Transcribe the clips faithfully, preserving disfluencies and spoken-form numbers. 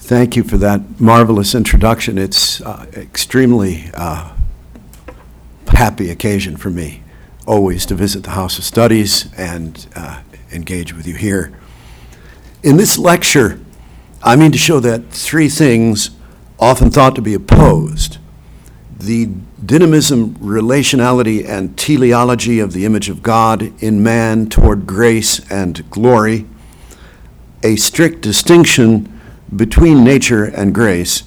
Thank you for that marvelous introduction. It's uh, extremely uh, happy occasion for me always to visit the House of Studies and uh, engage with you here. In this lecture, I mean to show that three things often thought to be opposed: the dynamism, relationality, and teleology of the image of God in man toward grace and glory, a strict distinction between nature and grace,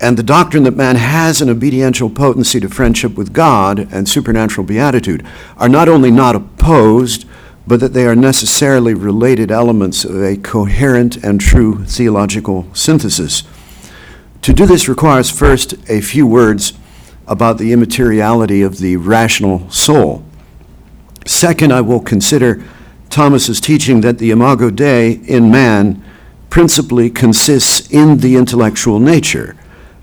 and the doctrine that man has an obediential potency to friendship with God and supernatural beatitude, are not only not opposed, but that they are necessarily related elements of a coherent and true theological synthesis. To do this requires first a few words about the immateriality of the rational soul. Second, I will consider Thomas's teaching that the Imago Dei in man principally consists in the intellectual nature,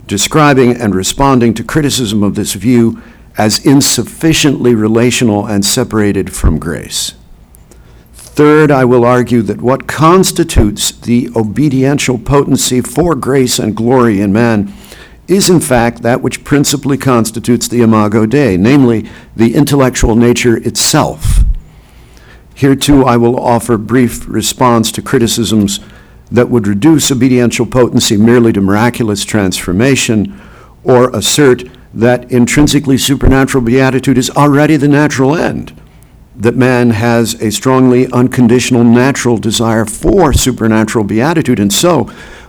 describing and responding to criticism of this view as insufficiently relational and separated from grace. Third, I will argue that what constitutes the obediential potency for grace and glory in man is in fact that which principally constitutes the Imago Dei, namely the intellectual nature itself. Here too, I will offer brief response to criticisms that would reduce obediential potency merely to miraculous transformation, or assert that intrinsically supernatural beatitude is already the natural end, that man has a strongly unconditional natural desire for supernatural beatitude, and so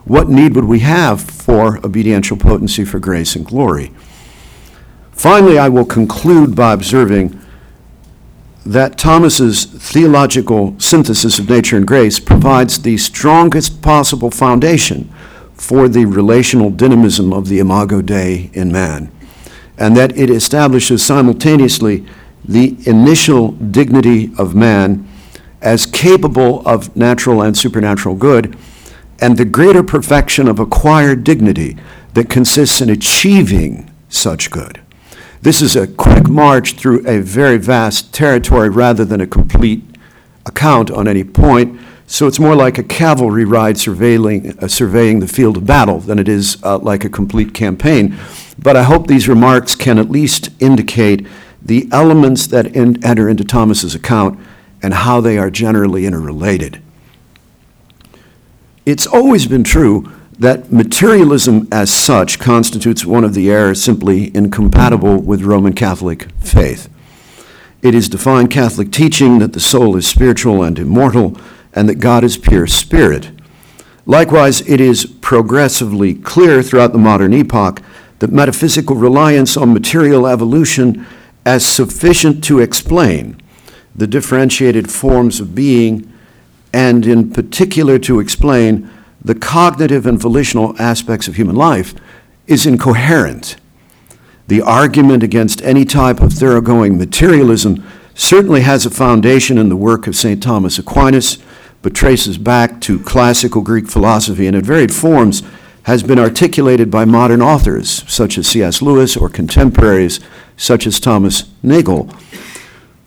what need would we have for obediential potency for grace and glory? Finally, I will conclude by observing that Thomas's theological synthesis of nature and grace provides the strongest possible foundation for the relational dynamism of the Imago Dei in man, and that it establishes simultaneously the initial dignity of man as capable of natural and supernatural good, and the greater perfection of acquired dignity that consists in achieving such good. This is a quick march through a very vast territory rather than a complete account on any point, so it's more like a cavalry ride surveilling, uh, surveying the field of battle than it is uh, like a complete campaign. But I hope these remarks can at least indicate the elements that in, enter into Thomas's account and how they are generally interrelated. It's always been true that materialism as such constitutes one of the errors simply incompatible with Roman Catholic faith. It is defined Catholic teaching that the soul is spiritual and immortal, and that God is pure spirit. Likewise, it is progressively clear throughout the modern epoch that metaphysical reliance on material evolution as sufficient to explain the differentiated forms of being, and in particular to explain the cognitive and volitional aspects of human life, is incoherent. The argument against any type of thoroughgoing materialism certainly has a foundation in the work of Saint Thomas Aquinas, but traces back to classical Greek philosophy, and in varied forms has been articulated by modern authors such as C S Lewis, or contemporaries such as Thomas Nagel.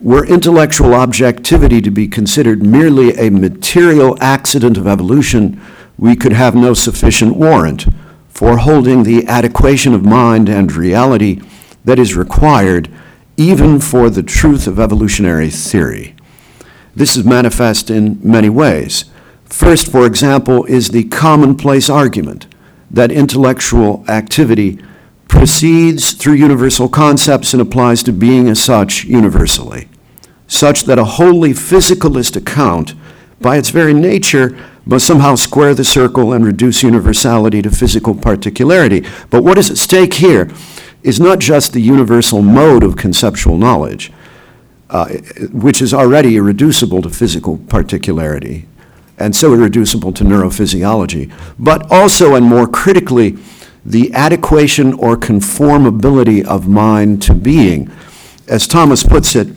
Were intellectual objectivity to be considered merely a material accident of evolution, we could have no sufficient warrant for holding the adequation of mind and reality that is required even for the truth of evolutionary theory. This is manifest in many ways. First, for example, is the commonplace argument that intellectual activity proceeds through universal concepts and applies to being as such universally, such that a wholly physicalist account, by its very nature, must somehow square the circle and reduce universality to physical particularity. But what is at stake here is not just the universal mode of conceptual knowledge, uh, which is already irreducible to physical particularity, and so irreducible to neurophysiology, but also, and more critically, the adequation or conformability of mind to being. As Thomas puts it,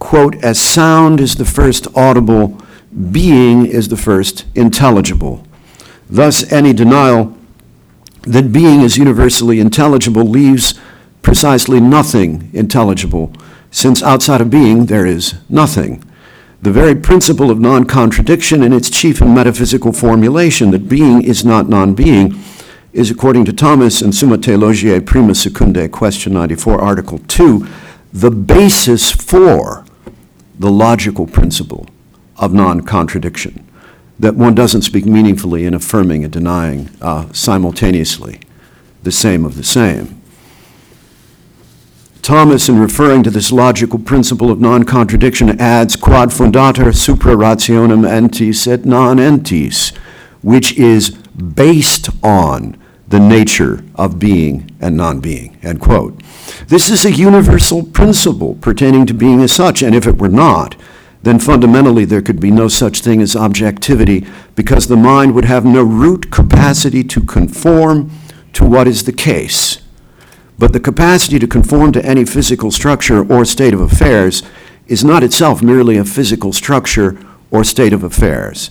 quote, "As sound is the first audible, being is the first intelligible. Thus, any denial that being is universally intelligible leaves precisely nothing intelligible, since outside of being there is nothing. the very principle of non-contradiction in its chief and metaphysical formulation, that being is not non-being, is, according to Thomas and Summa Theologiae Prima Secundae, Question ninety-four, Article two, the basis for the logical principle of non-contradiction, that one doesn't speak meaningfully in affirming and denying uh, simultaneously the same of the same. Thomas, in referring to this logical principle of non-contradiction, adds quod fundator supra rationem entis et non entis, which is based on the nature of being and non-being, end quote. This is a universal principle pertaining to being as such, and if it were not, then fundamentally there could be no such thing as objectivity, because the mind would have no root capacity to conform to what is the case. But the capacity to conform to any physical structure or state of affairs is not itself merely a physical structure or state of affairs.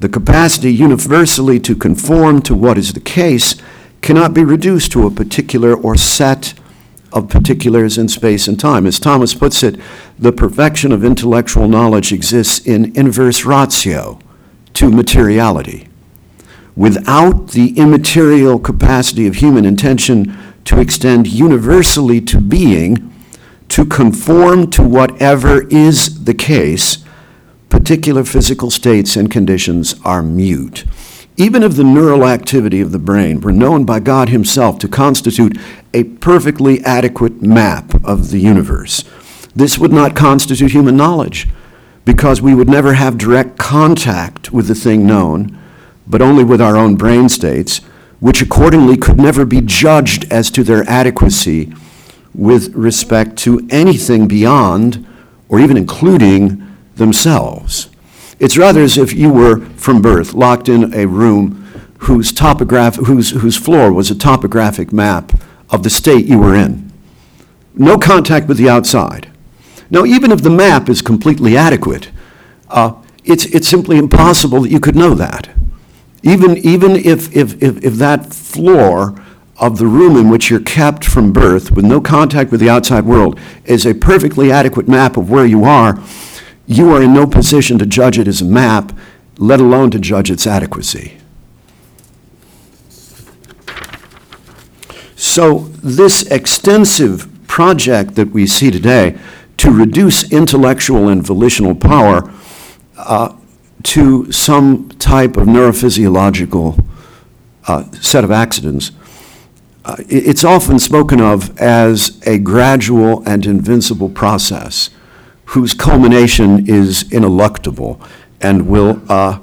The capacity universally to conform to what is the case cannot be reduced to a particular or set of particulars in space and time. As Thomas puts it, the perfection of intellectual knowledge exists in inverse ratio to materiality. Without the immaterial capacity of human intention to extend universally to being, to conform to whatever is the case, particular physical states and conditions are mute. Even if the neural activity of the brain were known by God himself to constitute a perfectly adequate map of the universe, this would not constitute human knowledge, because we would never have direct contact with the thing known, but only with our own brain states, which accordingly could never be judged as to their adequacy with respect to anything beyond or even including themselves. It's rather as if you were, from birth, locked in a room whose, topograph- whose, whose floor was a topographic map of the state you were in. No contact with the outside. Now, even if the map is completely adequate, uh, it's, it's simply impossible that you could know that. Even, even if, if, if, if that floor of the room in which you're kept from birth with no contact with the outside world is a perfectly adequate map of where you are, you are in no position to judge it as a map, let alone to judge its adequacy. So this extensive project that we see today to reduce intellectual and volitional power uh, to some type of neurophysiological uh, set of accidents, uh, it's often spoken of as a gradual and invincible process whose culmination is ineluctable and will uh,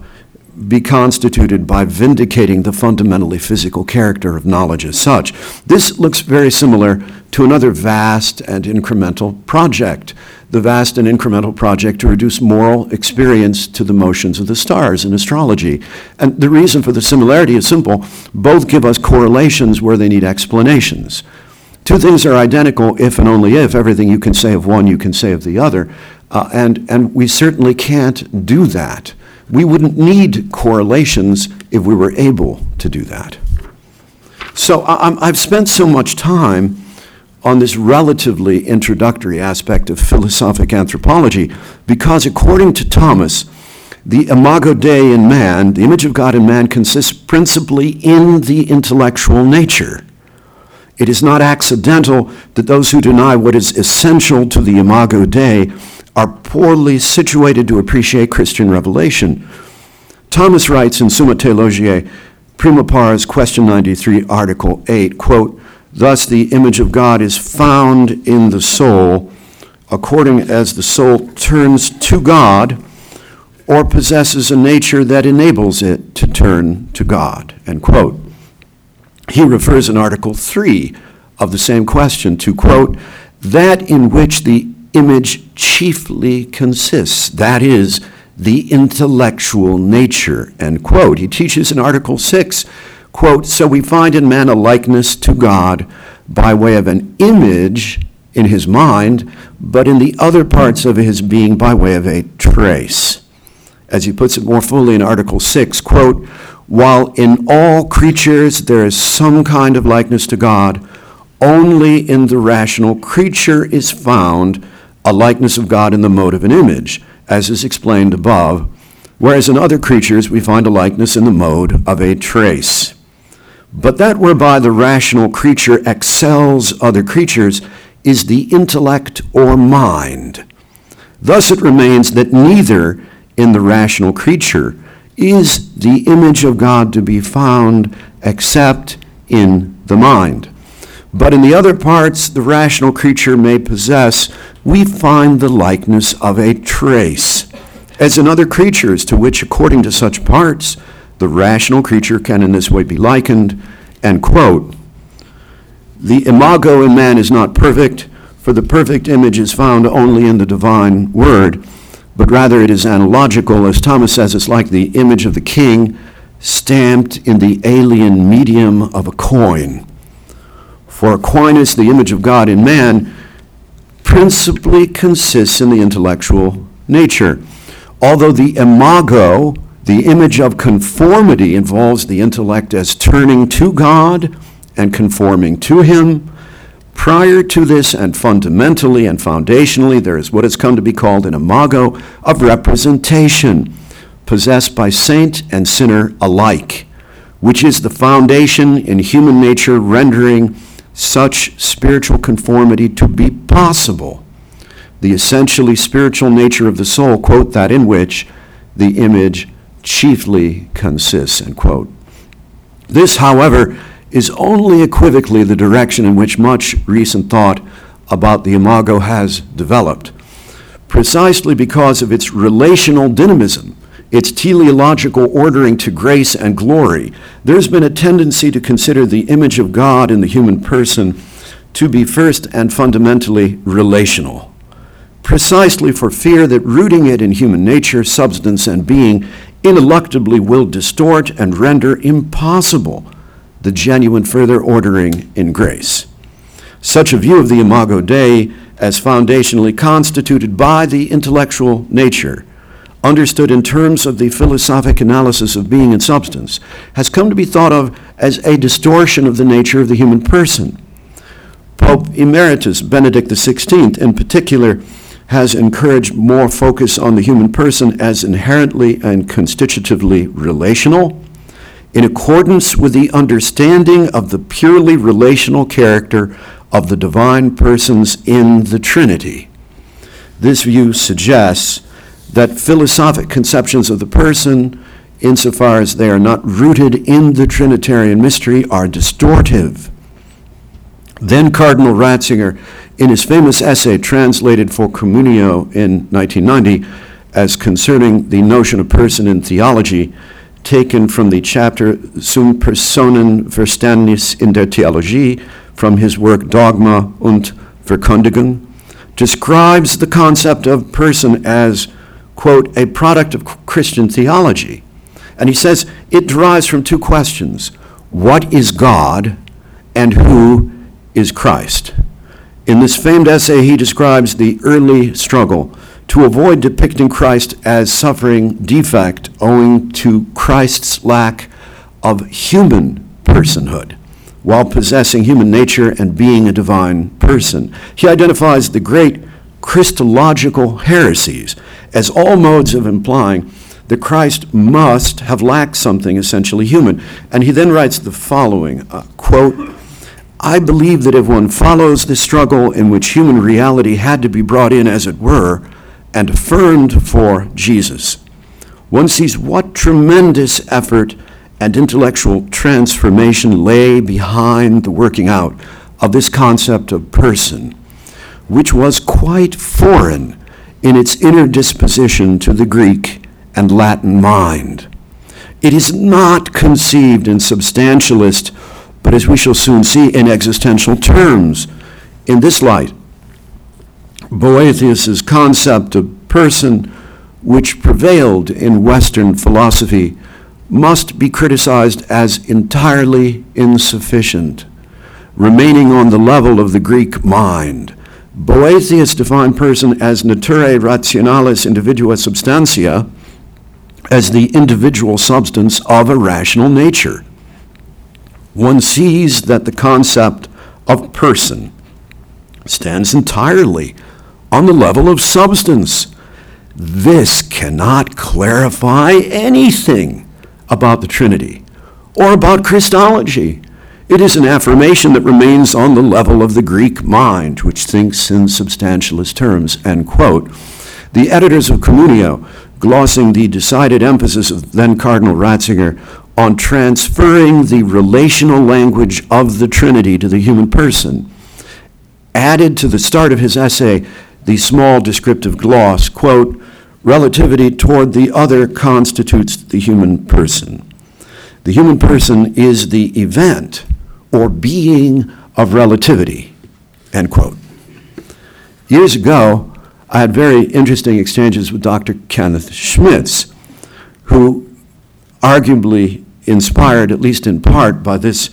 be constituted by vindicating the fundamentally physical character of knowledge as such. This looks very similar to another vast and incremental project, the vast and incremental project to reduce moral experience to the motions of the stars in astrology. And the reason for the similarity is simple. Both give us correlations where they need explanations. Two things are identical if and only if. Everything you can say of one, you can say of the other. Uh, and, and we certainly can't do that. We wouldn't need correlations if we were able to do that. So I, I've spent so much time on this relatively introductory aspect of philosophic anthropology, because according to Thomas, the imago Dei in man, the image of God in man, consists principally in the intellectual nature. It is not accidental that those who deny what is essential to the imago Dei are poorly situated to appreciate Christian revelation. Thomas writes in Summa Theologiae Prima Pars, Question ninety-three, Article eight, quote, "Thus the image of God is found in the soul, according as the soul turns to God or possesses a nature that enables it to turn to God," end quote. He refers in Article three of the same question to, quote, "that in which the image chiefly consists, that is, the intellectual nature," end quote. He teaches in Article six, quote, "So we find in man a likeness to God by way of an image in his mind, but in the other parts of his being by way of a trace." As he puts it more fully in Article six, quote, "While in all creatures there is some kind of likeness to God, only in the rational creature is found a likeness of God in the mode of an image, as is explained above, whereas in other creatures we find a likeness in the mode of a trace. But that whereby the rational creature excels other creatures is the intellect or mind. Thus it remains that neither in the rational creature is the image of God to be found except in the mind. But in the other parts the rational creature may possess, we find the likeness of a trace, as in other creatures to which, according to such parts, the rational creature can in this way be likened, and quote, the imago in man is not perfect, for the perfect image is found only in the divine word, but rather it is analogical, as Thomas says, it's like the image of the king stamped in the alien medium of a coin. For Aquinas, the image of God in man principally consists in the intellectual nature, although the imago, the image of conformity, involves the intellect as turning to God and conforming to him. Prior to this and fundamentally and foundationally, there is what has come to be called an imago of representation, possessed by saint and sinner alike, which is the foundation in human nature rendering such spiritual conformity to be possible. The essentially spiritual nature of the soul, quote, that in which the image chiefly consists, end quote. This, however, is only equivocally the direction in which much recent thought about the imago has developed, precisely because of its relational dynamism, its teleological ordering to grace and glory. There's been a tendency to consider the image of God in the human person to be first and fundamentally relational, precisely for fear that rooting it in human nature, substance, and being ineluctably will distort and render impossible the genuine further ordering in grace. Such a view of the Imago Dei as foundationally constituted by the intellectual nature, understood in terms of the philosophic analysis of being and substance, has come to be thought of as a distortion of the nature of the human person. Pope Emeritus Benedict the sixteenth, in particular, has encouraged more focus on the human person as inherently and constitutively relational, in accordance with the understanding of the purely relational character of the divine persons in the Trinity. This view suggests that philosophic conceptions of the person, insofar as they are not rooted in the Trinitarian mystery, are distortive. Then Cardinal Ratzinger, in his famous essay translated for Communio in nineteen ninety, as concerning the notion of person in theology, taken from the chapter Zum Personenverständnis in der Theologie from his work Dogma und Verkündigung, describes the concept of person as, quote, a product of Christian theology. And he says it derives from two questions: what is God and who is Christ? In this famed essay, he describes the early struggle to avoid depicting Christ as suffering defect owing to Christ's lack of human personhood, while possessing human nature and being a divine person. He identifies the great Christological heresies as all modes of implying that Christ must have lacked something essentially human. And he then writes the following, uh, quote, I believe that if one follows this struggle in which human reality had to be brought in, as it were, and affirmed for Jesus, one sees what tremendous effort and intellectual transformation lay behind the working out of this concept of person, which was quite foreign in its inner disposition to the Greek and Latin mind. It is not conceived in substantialist, but as we shall soon see, in existential terms. In this light, Boethius's concept of person, which prevailed in Western philosophy, must be criticized as entirely insufficient, remaining on the level of the Greek mind. Boethius defined person as naturae rationalis individua substantia, as the individual substance of a rational nature. One sees that the concept of person stands entirely on the level of substance, This cannot clarify anything about the Trinity or about Christology. It is an affirmation that remains on the level of the Greek mind, which thinks in substantialist terms, end quote. The editors of Communio, glossing the decided emphasis of then Cardinal Ratzinger on transferring the relational language of the Trinity to the human person, added to the start of his essay the small descriptive gloss, quote, "Relativity toward the other constitutes the human person. The human person is the event or being of relativity," end quote. Years ago, I had very interesting exchanges with Doctor Kenneth Schmitz, who arguably inspired, at least in part, by this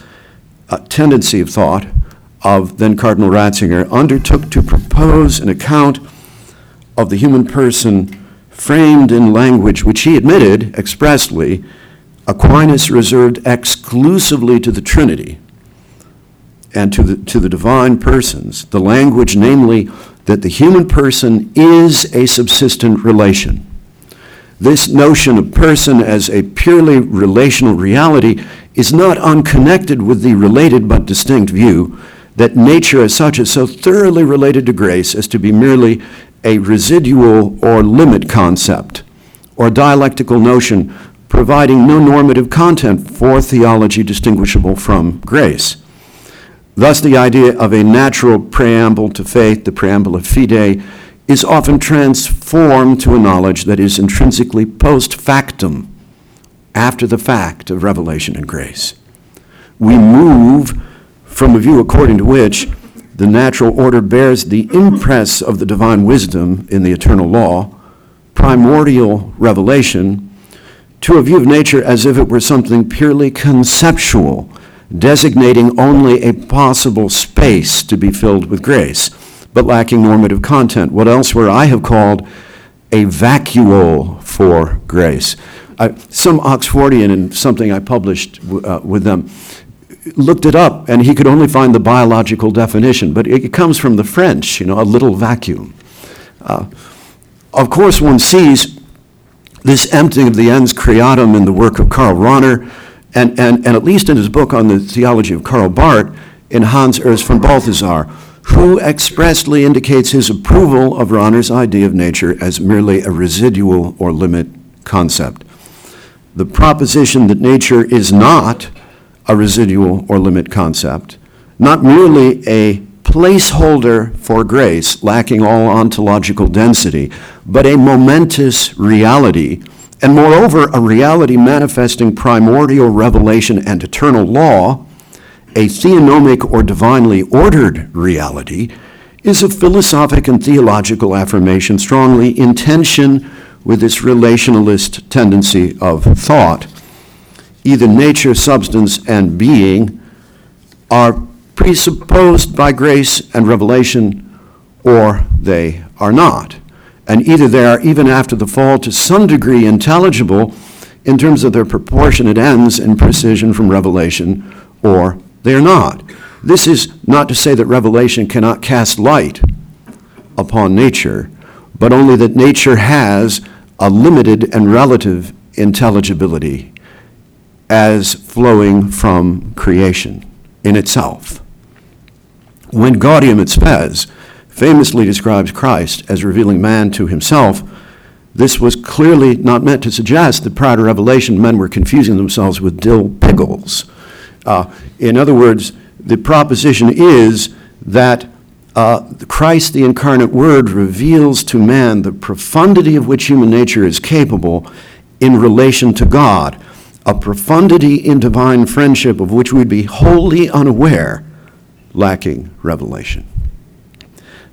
uh, tendency of thought of then Cardinal Ratzinger, undertook to propose an account of the human person framed in language which he admitted expressly Aquinas reserved exclusively to the Trinity and to the, to the divine persons, the language, namely, that the human person is a subsistent relation. This notion of person as a purely relational reality is not unconnected with the related but distinct view that nature as such is so thoroughly related to grace as to be merely a residual or limit concept or dialectical notion providing no normative content for theology distinguishable from grace. Thus, the idea of a natural preamble to faith, the preamble of fide, is often transformed to a knowledge that is intrinsically post factum, after the fact of revelation and grace. We move from a view according to which the natural order bears the impress of the divine wisdom in the eternal law, primordial revelation, to a view of nature as if it were something purely conceptual, designating only a possible space to be filled with grace, but lacking normative content, what elsewhere I have called a vacuole for grace. I, some Oxfordian, in something I published w uh, with them, looked it up, and he could only find the biological definition, but it, it comes from the French, you know, a little vacuum. Uh, of course, one sees this emptying of the ens creatum in the work of Karl Rahner, and, and, and at least in his book on the theology of Karl Barth, in Hans Urs von Balthasar, who expressly indicates his approval of Rahner's idea of nature as merely a residual or limit concept. The proposition that nature is not a residual or limit concept, not merely a placeholder for grace, lacking all ontological density, but a momentous reality, and moreover, a reality manifesting primordial revelation and eternal law, a theonomic or divinely ordered reality, is a philosophic and theological affirmation strongly in tension with this relationalist tendency of thought. Either nature, substance, and being are presupposed by grace and revelation, or they are not. And either they are, even after the fall, to some degree intelligible in terms of their proportionate ends and precision from revelation, or they are not. This is not to say that revelation cannot cast light upon nature, but only that nature has a limited and relative intelligibility as flowing from creation in itself. When Gaudium et Spes famously describes Christ as revealing man to himself, this was clearly not meant to suggest that prior to revelation men were confusing themselves with dill pickles. Uh, in other words, the proposition is that uh, Christ, the incarnate Word, reveals to man the profundity of which human nature is capable in relation to God, a profundity in divine friendship of which we'd be wholly unaware, lacking revelation.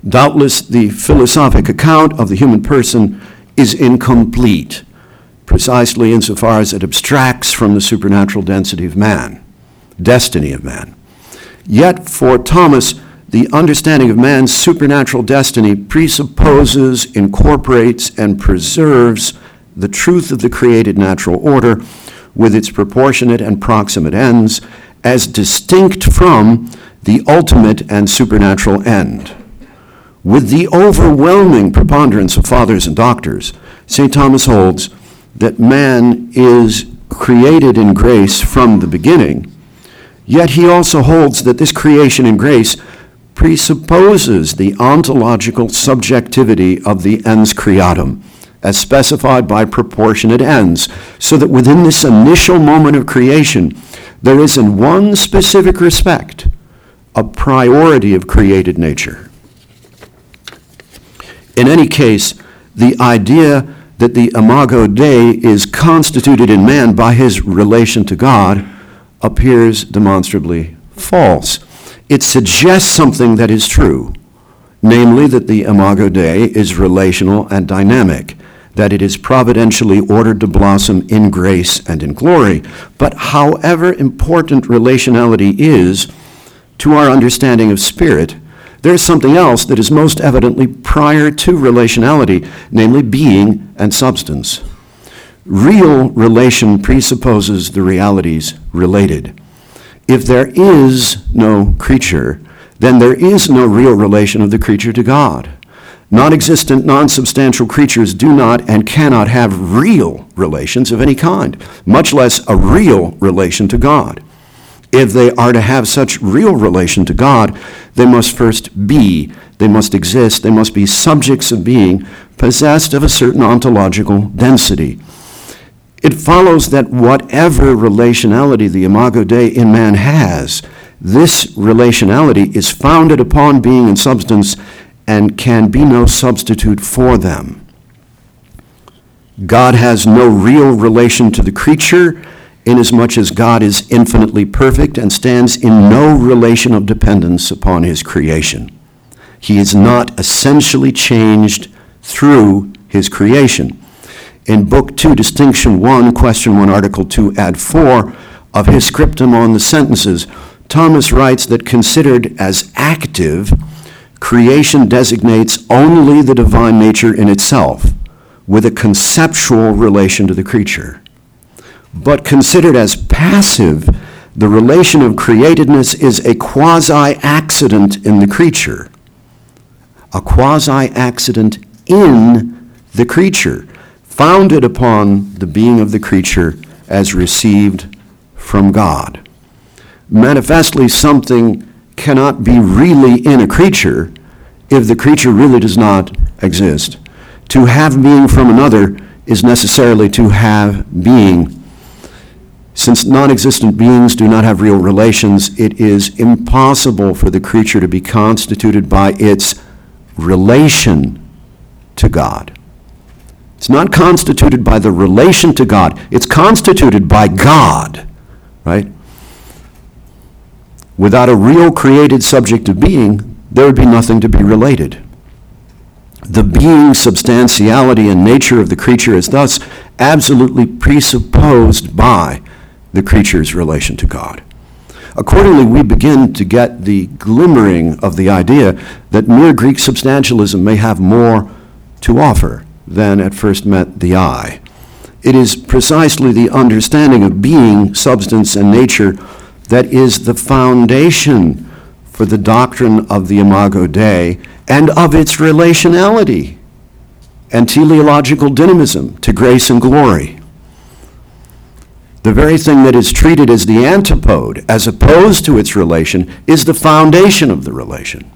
Doubtless, the philosophic account of the human person is incomplete, precisely insofar as it abstracts from the supernatural density of man, destiny of man. Yet for Thomas, the understanding of man's supernatural destiny presupposes, incorporates, and preserves the truth of the created natural order with its proportionate and proximate ends as distinct from the ultimate and supernatural end. With the overwhelming preponderance of fathers and doctors, Saint Thomas holds that man is created in grace from the beginning, yet he also holds that this creation in grace presupposes the ontological subjectivity of the ens creatum, as specified by proportionate ends, so that within this initial moment of creation, there is in one specific respect a priority of created nature. In any case, the idea that the imago Dei is constituted in man by his relation to God appears demonstrably false. It suggests something that is true, namely that the imago Dei is relational and dynamic, that it is providentially ordered to blossom in grace and in glory. But however important relationality is to our understanding of spirit, there's something else that is most evidently prior to relationality, namely being and substance. Real relation presupposes the realities related. If there is no creature, then there is no real relation of the creature to God. Non-existent, non-substantial creatures do not and cannot have real relations of any kind, much less a real relation to God. If they are to have such real relation to God, they must first be, they must exist, they must be subjects of being, possessed of a certain ontological density. It follows that whatever relationality the imago Dei in man has, this relationality is founded upon being and substance and can be no substitute for them. God has no real relation to the creature, inasmuch as God is infinitely perfect and stands in no relation of dependence upon his creation. He is not essentially changed through his creation. In Book two, Distinction one, Question one, Article two, Ad four, of his scriptum on the sentences, Thomas writes that considered as active, creation designates only the divine nature in itself, with a conceptual relation to the creature. But considered as passive, the relation of createdness is a quasi-accident in the creature, a quasi-accident in the creature, founded upon the being of the creature as received from God. Manifestly, something cannot be really in a creature if the creature really does not exist. To have being from another is necessarily to have being. Since non-existent beings do not have real relations, it is impossible for the creature to be constituted by its relation to God. It's not constituted by the relation to God. It's constituted by God, right? Without a real created subject of being, there would be nothing to be related. The being, substantiality, and nature of the creature is thus absolutely presupposed by the creature's relation to God. Accordingly, we begin to get the glimmering of the idea that mere Greek substantialism may have more to offer than at first met the eye. It is precisely the understanding of being, substance, and nature that is the foundation for the doctrine of the imago Dei and of its relationality and teleological dynamism to grace and glory. The very thing that is treated as the antipode, as opposed to its relation, is the foundation of the relation.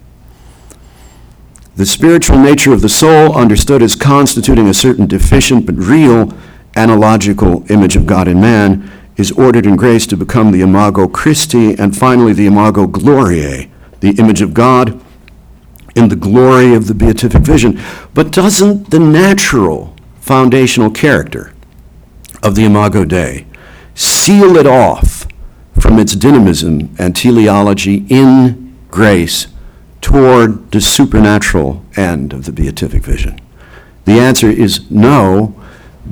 The spiritual nature of the soul, understood as constituting a certain deficient but real analogical image of God in man, is ordered in grace to become the imago Christi, and finally the imago gloriae, the image of God in the glory of the beatific vision. But doesn't the natural foundational character of the imago Dei seal it off from its dynamism and teleology in grace toward the supernatural end of the beatific vision? The answer is no,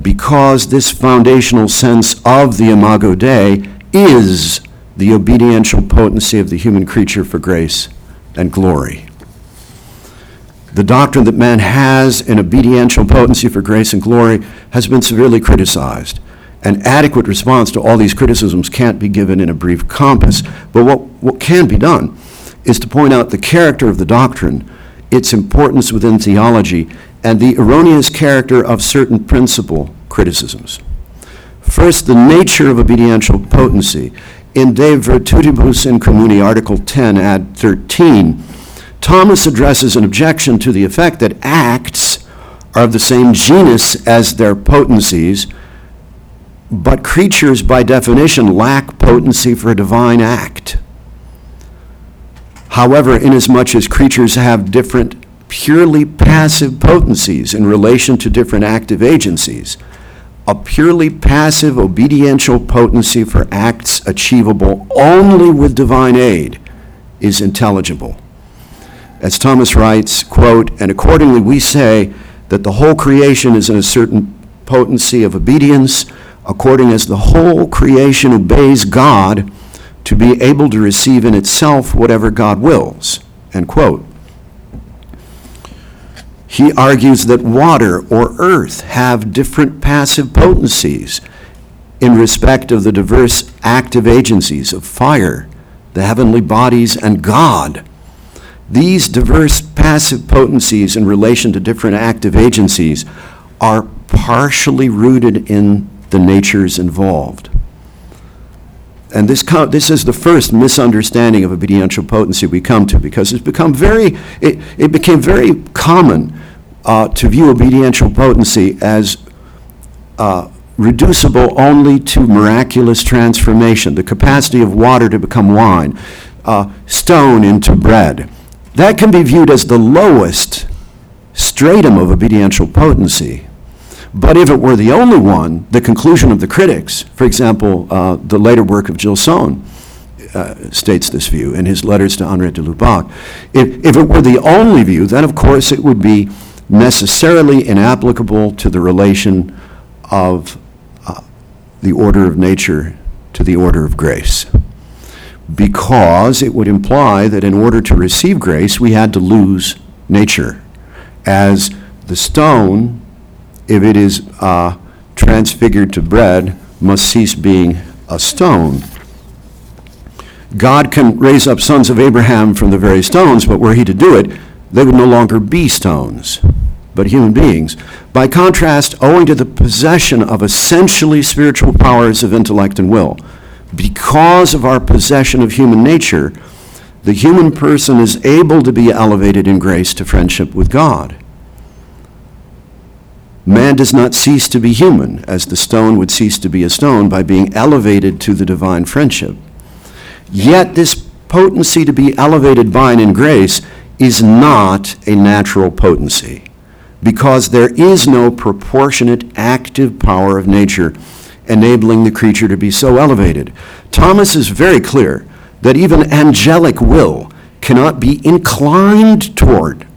because this foundational sense of the imago Dei is the obediential potency of the human creature for grace and glory. The doctrine that man has an obediential potency for grace and glory has been severely criticized. An adequate response to all these criticisms can't be given in a brief compass, but what, what can be done is to point out the character of the doctrine its importance within theology, and the erroneous character of certain principal criticisms. First, the nature of obediential potency. In De Virtutibus in Communi, Article ten, Ad thirteen, Thomas addresses an objection to the effect that acts are of the same genus as their potencies, but creatures by definition lack potency for a divine act. However, inasmuch as creatures have different purely passive potencies in relation to different active agencies, a purely passive obediential potency for acts achievable only with divine aid is intelligible. As Thomas writes, quote, "And accordingly we say that the whole creation is in a certain potency of obedience, according as the whole creation obeys God to be able to receive in itself whatever God wills," end quote. He argues that water or earth have different passive potencies in respect of the diverse active agencies of fire, the heavenly bodies, and God. These diverse passive potencies in relation to different active agencies are partially rooted in the natures involved. And this, this is the first misunderstanding of obediential potency we come to, because it's become very, it, it became very common uh, to view obediential potency as uh, reducible only to miraculous transformation, the capacity of water to become wine, uh, stone into bread. That can be viewed as the lowest stratum of obediential potency. But if it were the only one, the conclusion of the critics, for example, uh, the later work of Gilson uh, states this view in his letters to Henri de Lubac, if, if it were the only view, then of course it would be necessarily inapplicable to the relation of uh, the order of nature to the order of grace, because it would imply that in order to receive grace, we had to lose nature, as the stone, if it is uh, transfigured to bread, must cease being a stone. God can raise up sons of Abraham from the very stones, but were he to do it, they would no longer be stones, but human beings. By contrast, owing to the possession of essentially spiritual powers of intellect and will, because of our possession of human nature, the human person is able to be elevated in grace to friendship with God. Man does not cease to be human, as the stone would cease to be a stone by being elevated to the divine friendship. Yet this potency to be elevated by and in grace is not a natural potency, because there is no proportionate active power of nature enabling the creature to be so elevated. Thomas is very clear that even angelic will cannot be inclined toward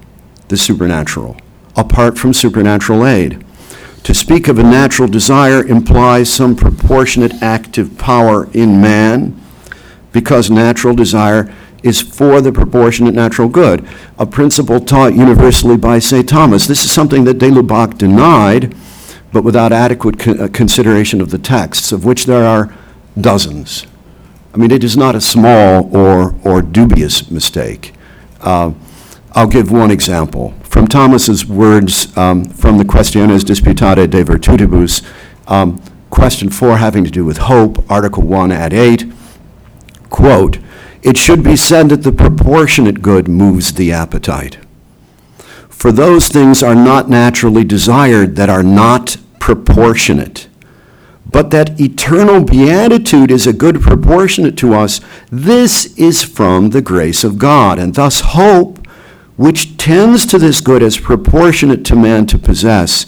the supernatural apart from supernatural aid. To speak of a natural desire implies some proportionate active power in man, because natural desire is for the proportionate natural good, a principle taught universally by Saint Thomas. This is something that de Lubac denied, but without adequate con- consideration of the texts, of which there are dozens. I mean, it is not a small or, or dubious mistake. Uh, I'll give one example from Thomas's words um, from the Questiones Disputatae de Virtutibus, um, question four having to do with hope, Article one, Ad eight, quote, "It should be said that the proportionate good moves the appetite. For those things are not naturally desired that are not proportionate, but that eternal beatitude is a good proportionate to us, this is from the grace of God, and thus hope, which tends to this good as proportionate to man to possess,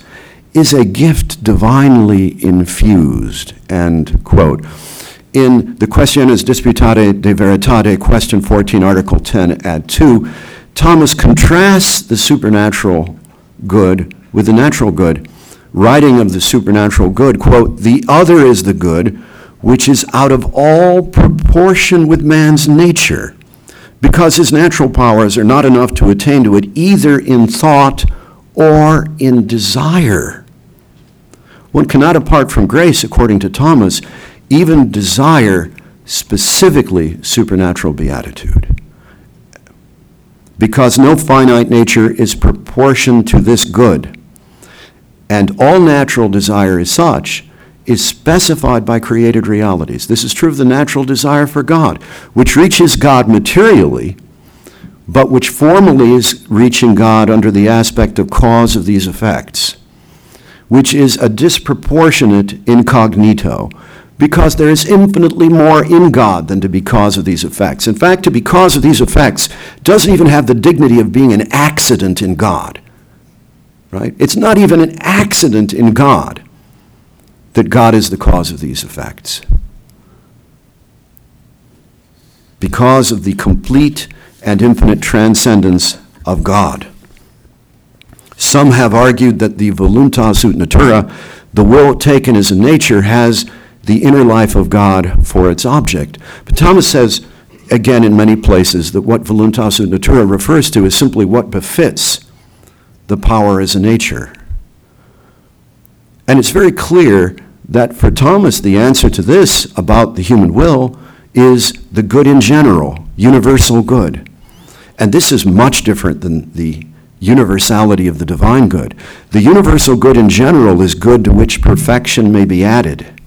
is a gift divinely infused," end quote. In the Questiones Disputatae de Veritate, Question fourteen, Article ten, Ad two, Thomas contrasts the supernatural good with the natural good, writing of the supernatural good, quote, "The other is the good, which is out of all proportion with man's nature, because his natural powers are not enough to attain to it either in thought or in desire." One cannot, apart from grace, according to Thomas, even desire specifically supernatural beatitude, because no finite nature is proportioned to this good, and all natural desire is such, is specified by created realities. This is true of the natural desire for God, which reaches God materially, but which formally is reaching God under the aspect of cause of these effects, which is a disproportionate incognito, because there is infinitely more in God than to be cause of these effects. In fact, to be cause of these effects doesn't even have the dignity of being an accident in God, right? It's not even an accident in God that God is the cause of these effects, because of the complete and infinite transcendence of God. Some have argued that the voluntas ut natura, the will taken as a nature, has the inner life of God for its object. But Thomas says, again in many places, that what voluntas ut natura refers to is simply what befits the power as a nature. And it's very clear that for Thomas, the answer to this about the human will is the good in general, universal good. And this is much different than the universality of the divine good. The universal good in general is good to which perfection may be added.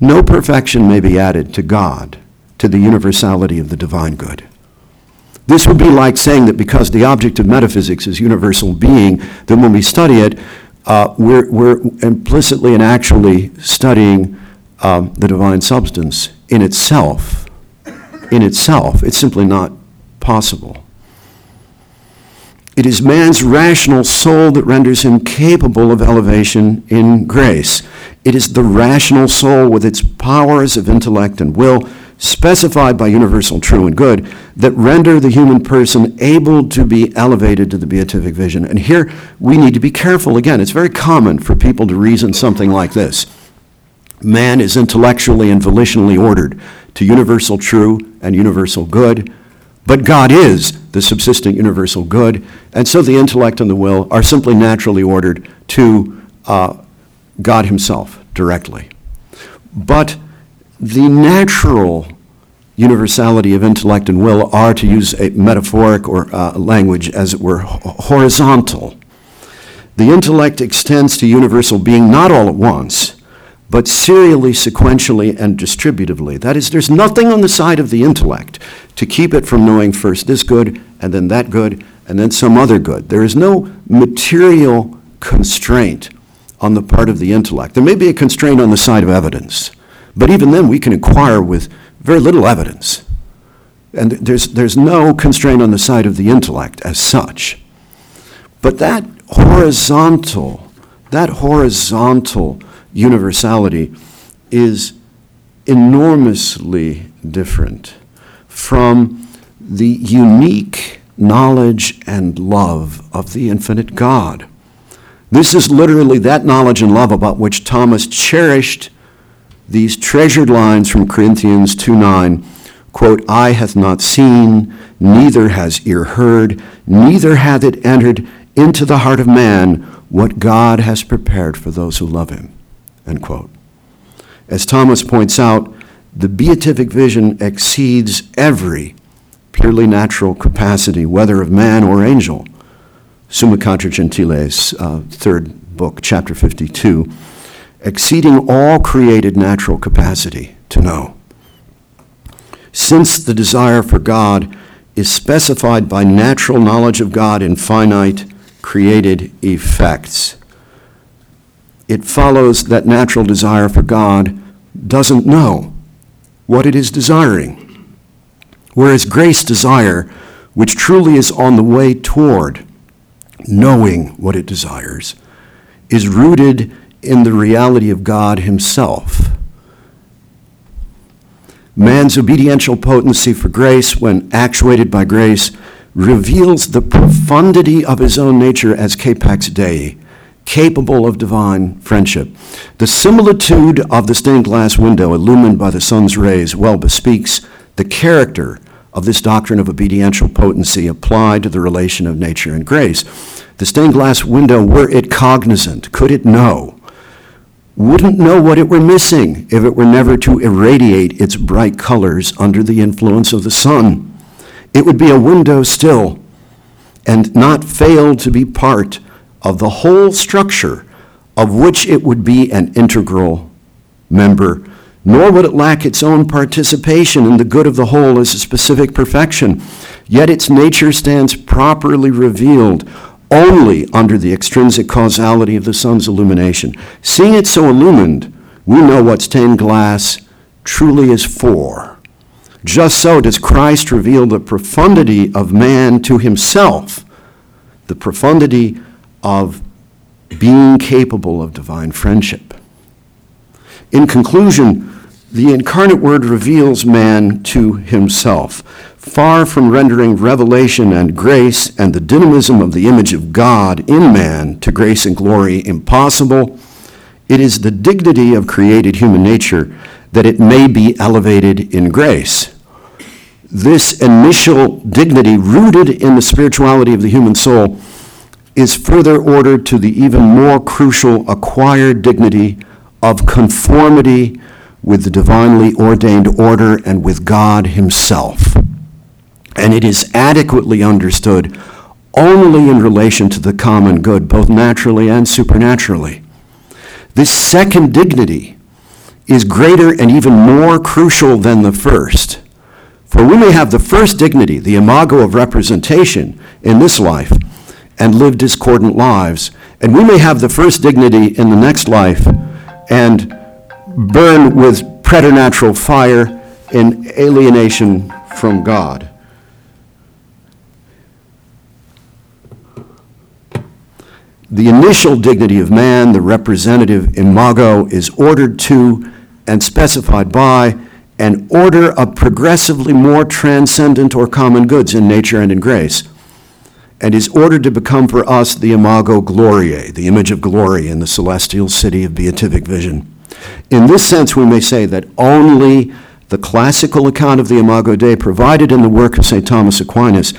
No perfection may be added to God, to the universality of the divine good. This would be like saying that because the object of metaphysics is universal being, then when we study it, Uh, we're, we're implicitly and actually studying um, the divine substance in itself. In itself, it's simply not possible. It is man's rational soul that renders him capable of elevation in grace. It is the rational soul with its powers of intellect and will, specified by universal true and good, that render the human person able to be elevated to the beatific vision. And here we need to be careful again. It's very common for people to reason something like this. Man is intellectually and volitionally ordered to universal true and universal good, but God is the subsistent universal good, and so the intellect and the will are simply naturally ordered to uh, God himself directly. But the natural universality of intellect and will are, to use a metaphoric or uh, language as it were, horizontal. The intellect extends to universal being not all at once, but serially, sequentially, and distributively. That is, there's nothing on the side of the intellect to keep it from knowing first this good, and then that good, and then some other good. There is no material constraint on the part of the intellect. There may be a constraint on the side of evidence, but even then, we can inquire with very little evidence. And there's, there's no constraint on the side of the intellect as such. But that horizontal, that horizontal universality is enormously different from the unique knowledge and love of the infinite God. This is literally that knowledge and love about which Thomas cherished these treasured lines from Corinthians two nine, quote, "Eye hath not seen, neither has ear heard, neither hath it entered into the heart of man what God has prepared for those who love him," end quote. As Thomas points out, the beatific vision exceeds every purely natural capacity, whether of man or angel. Summa Contra Gentiles, uh, third book, chapter fifty-two. Exceeding all created natural capacity to know. Since the desire for God is specified by natural knowledge of God in finite created effects, it follows that natural desire for God doesn't know what it is desiring, whereas grace desire, which truly is on the way toward knowing what it desires, is rooted in the reality of God himself. Man's obediential potency for grace, when actuated by grace, reveals the profundity of his own nature as Capax Dei, capable of divine friendship. The similitude of the stained glass window illumined by the sun's rays well bespeaks the character of this doctrine of obediential potency applied to the relation of nature and grace. The stained glass window, were it cognizant, could it know, wouldn't know what it were missing if it were never to irradiate its bright colors under the influence of the sun. It would be a window still, and not fail to be part of the whole structure of which it would be an integral member, nor would it lack its own participation in the good of the whole as a specific perfection. Yet its nature stands properly revealed only under the extrinsic causality of the sun's illumination. Seeing it so illumined, we know what's stained glass truly is for. Just so does Christ reveal the profundity of man to himself, the profundity of being capable of divine friendship. In conclusion, the incarnate word reveals man to himself. Far from rendering revelation and grace and the dynamism of the image of God in man to grace and glory impossible, it is the dignity of created human nature that it may be elevated in grace. This initial dignity, rooted in the spirituality of the human soul, is further ordered to the even more crucial acquired dignity of conformity with the divinely ordained order and with God himself. And it is adequately understood only in relation to the common good, both naturally and supernaturally. This second dignity is greater and even more crucial than the first. For we may have the first dignity, the imago of representation, in this life and live discordant lives, and we may have the first dignity in the next life and burn with preternatural fire in alienation from God. The initial dignity of man, the representative imago, is ordered to and specified by an order of progressively more transcendent or common goods in nature and in grace, and is ordered to become for us the imago gloriae, the image of glory in the celestial city of beatific vision. In this sense, we may say that only the classical account of the Imago Dei provided in the work of Saint Thomas Aquinas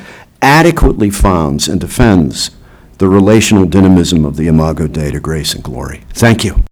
adequately founds and defends the relational dynamism of the Imago Dei to grace and glory. Thank you.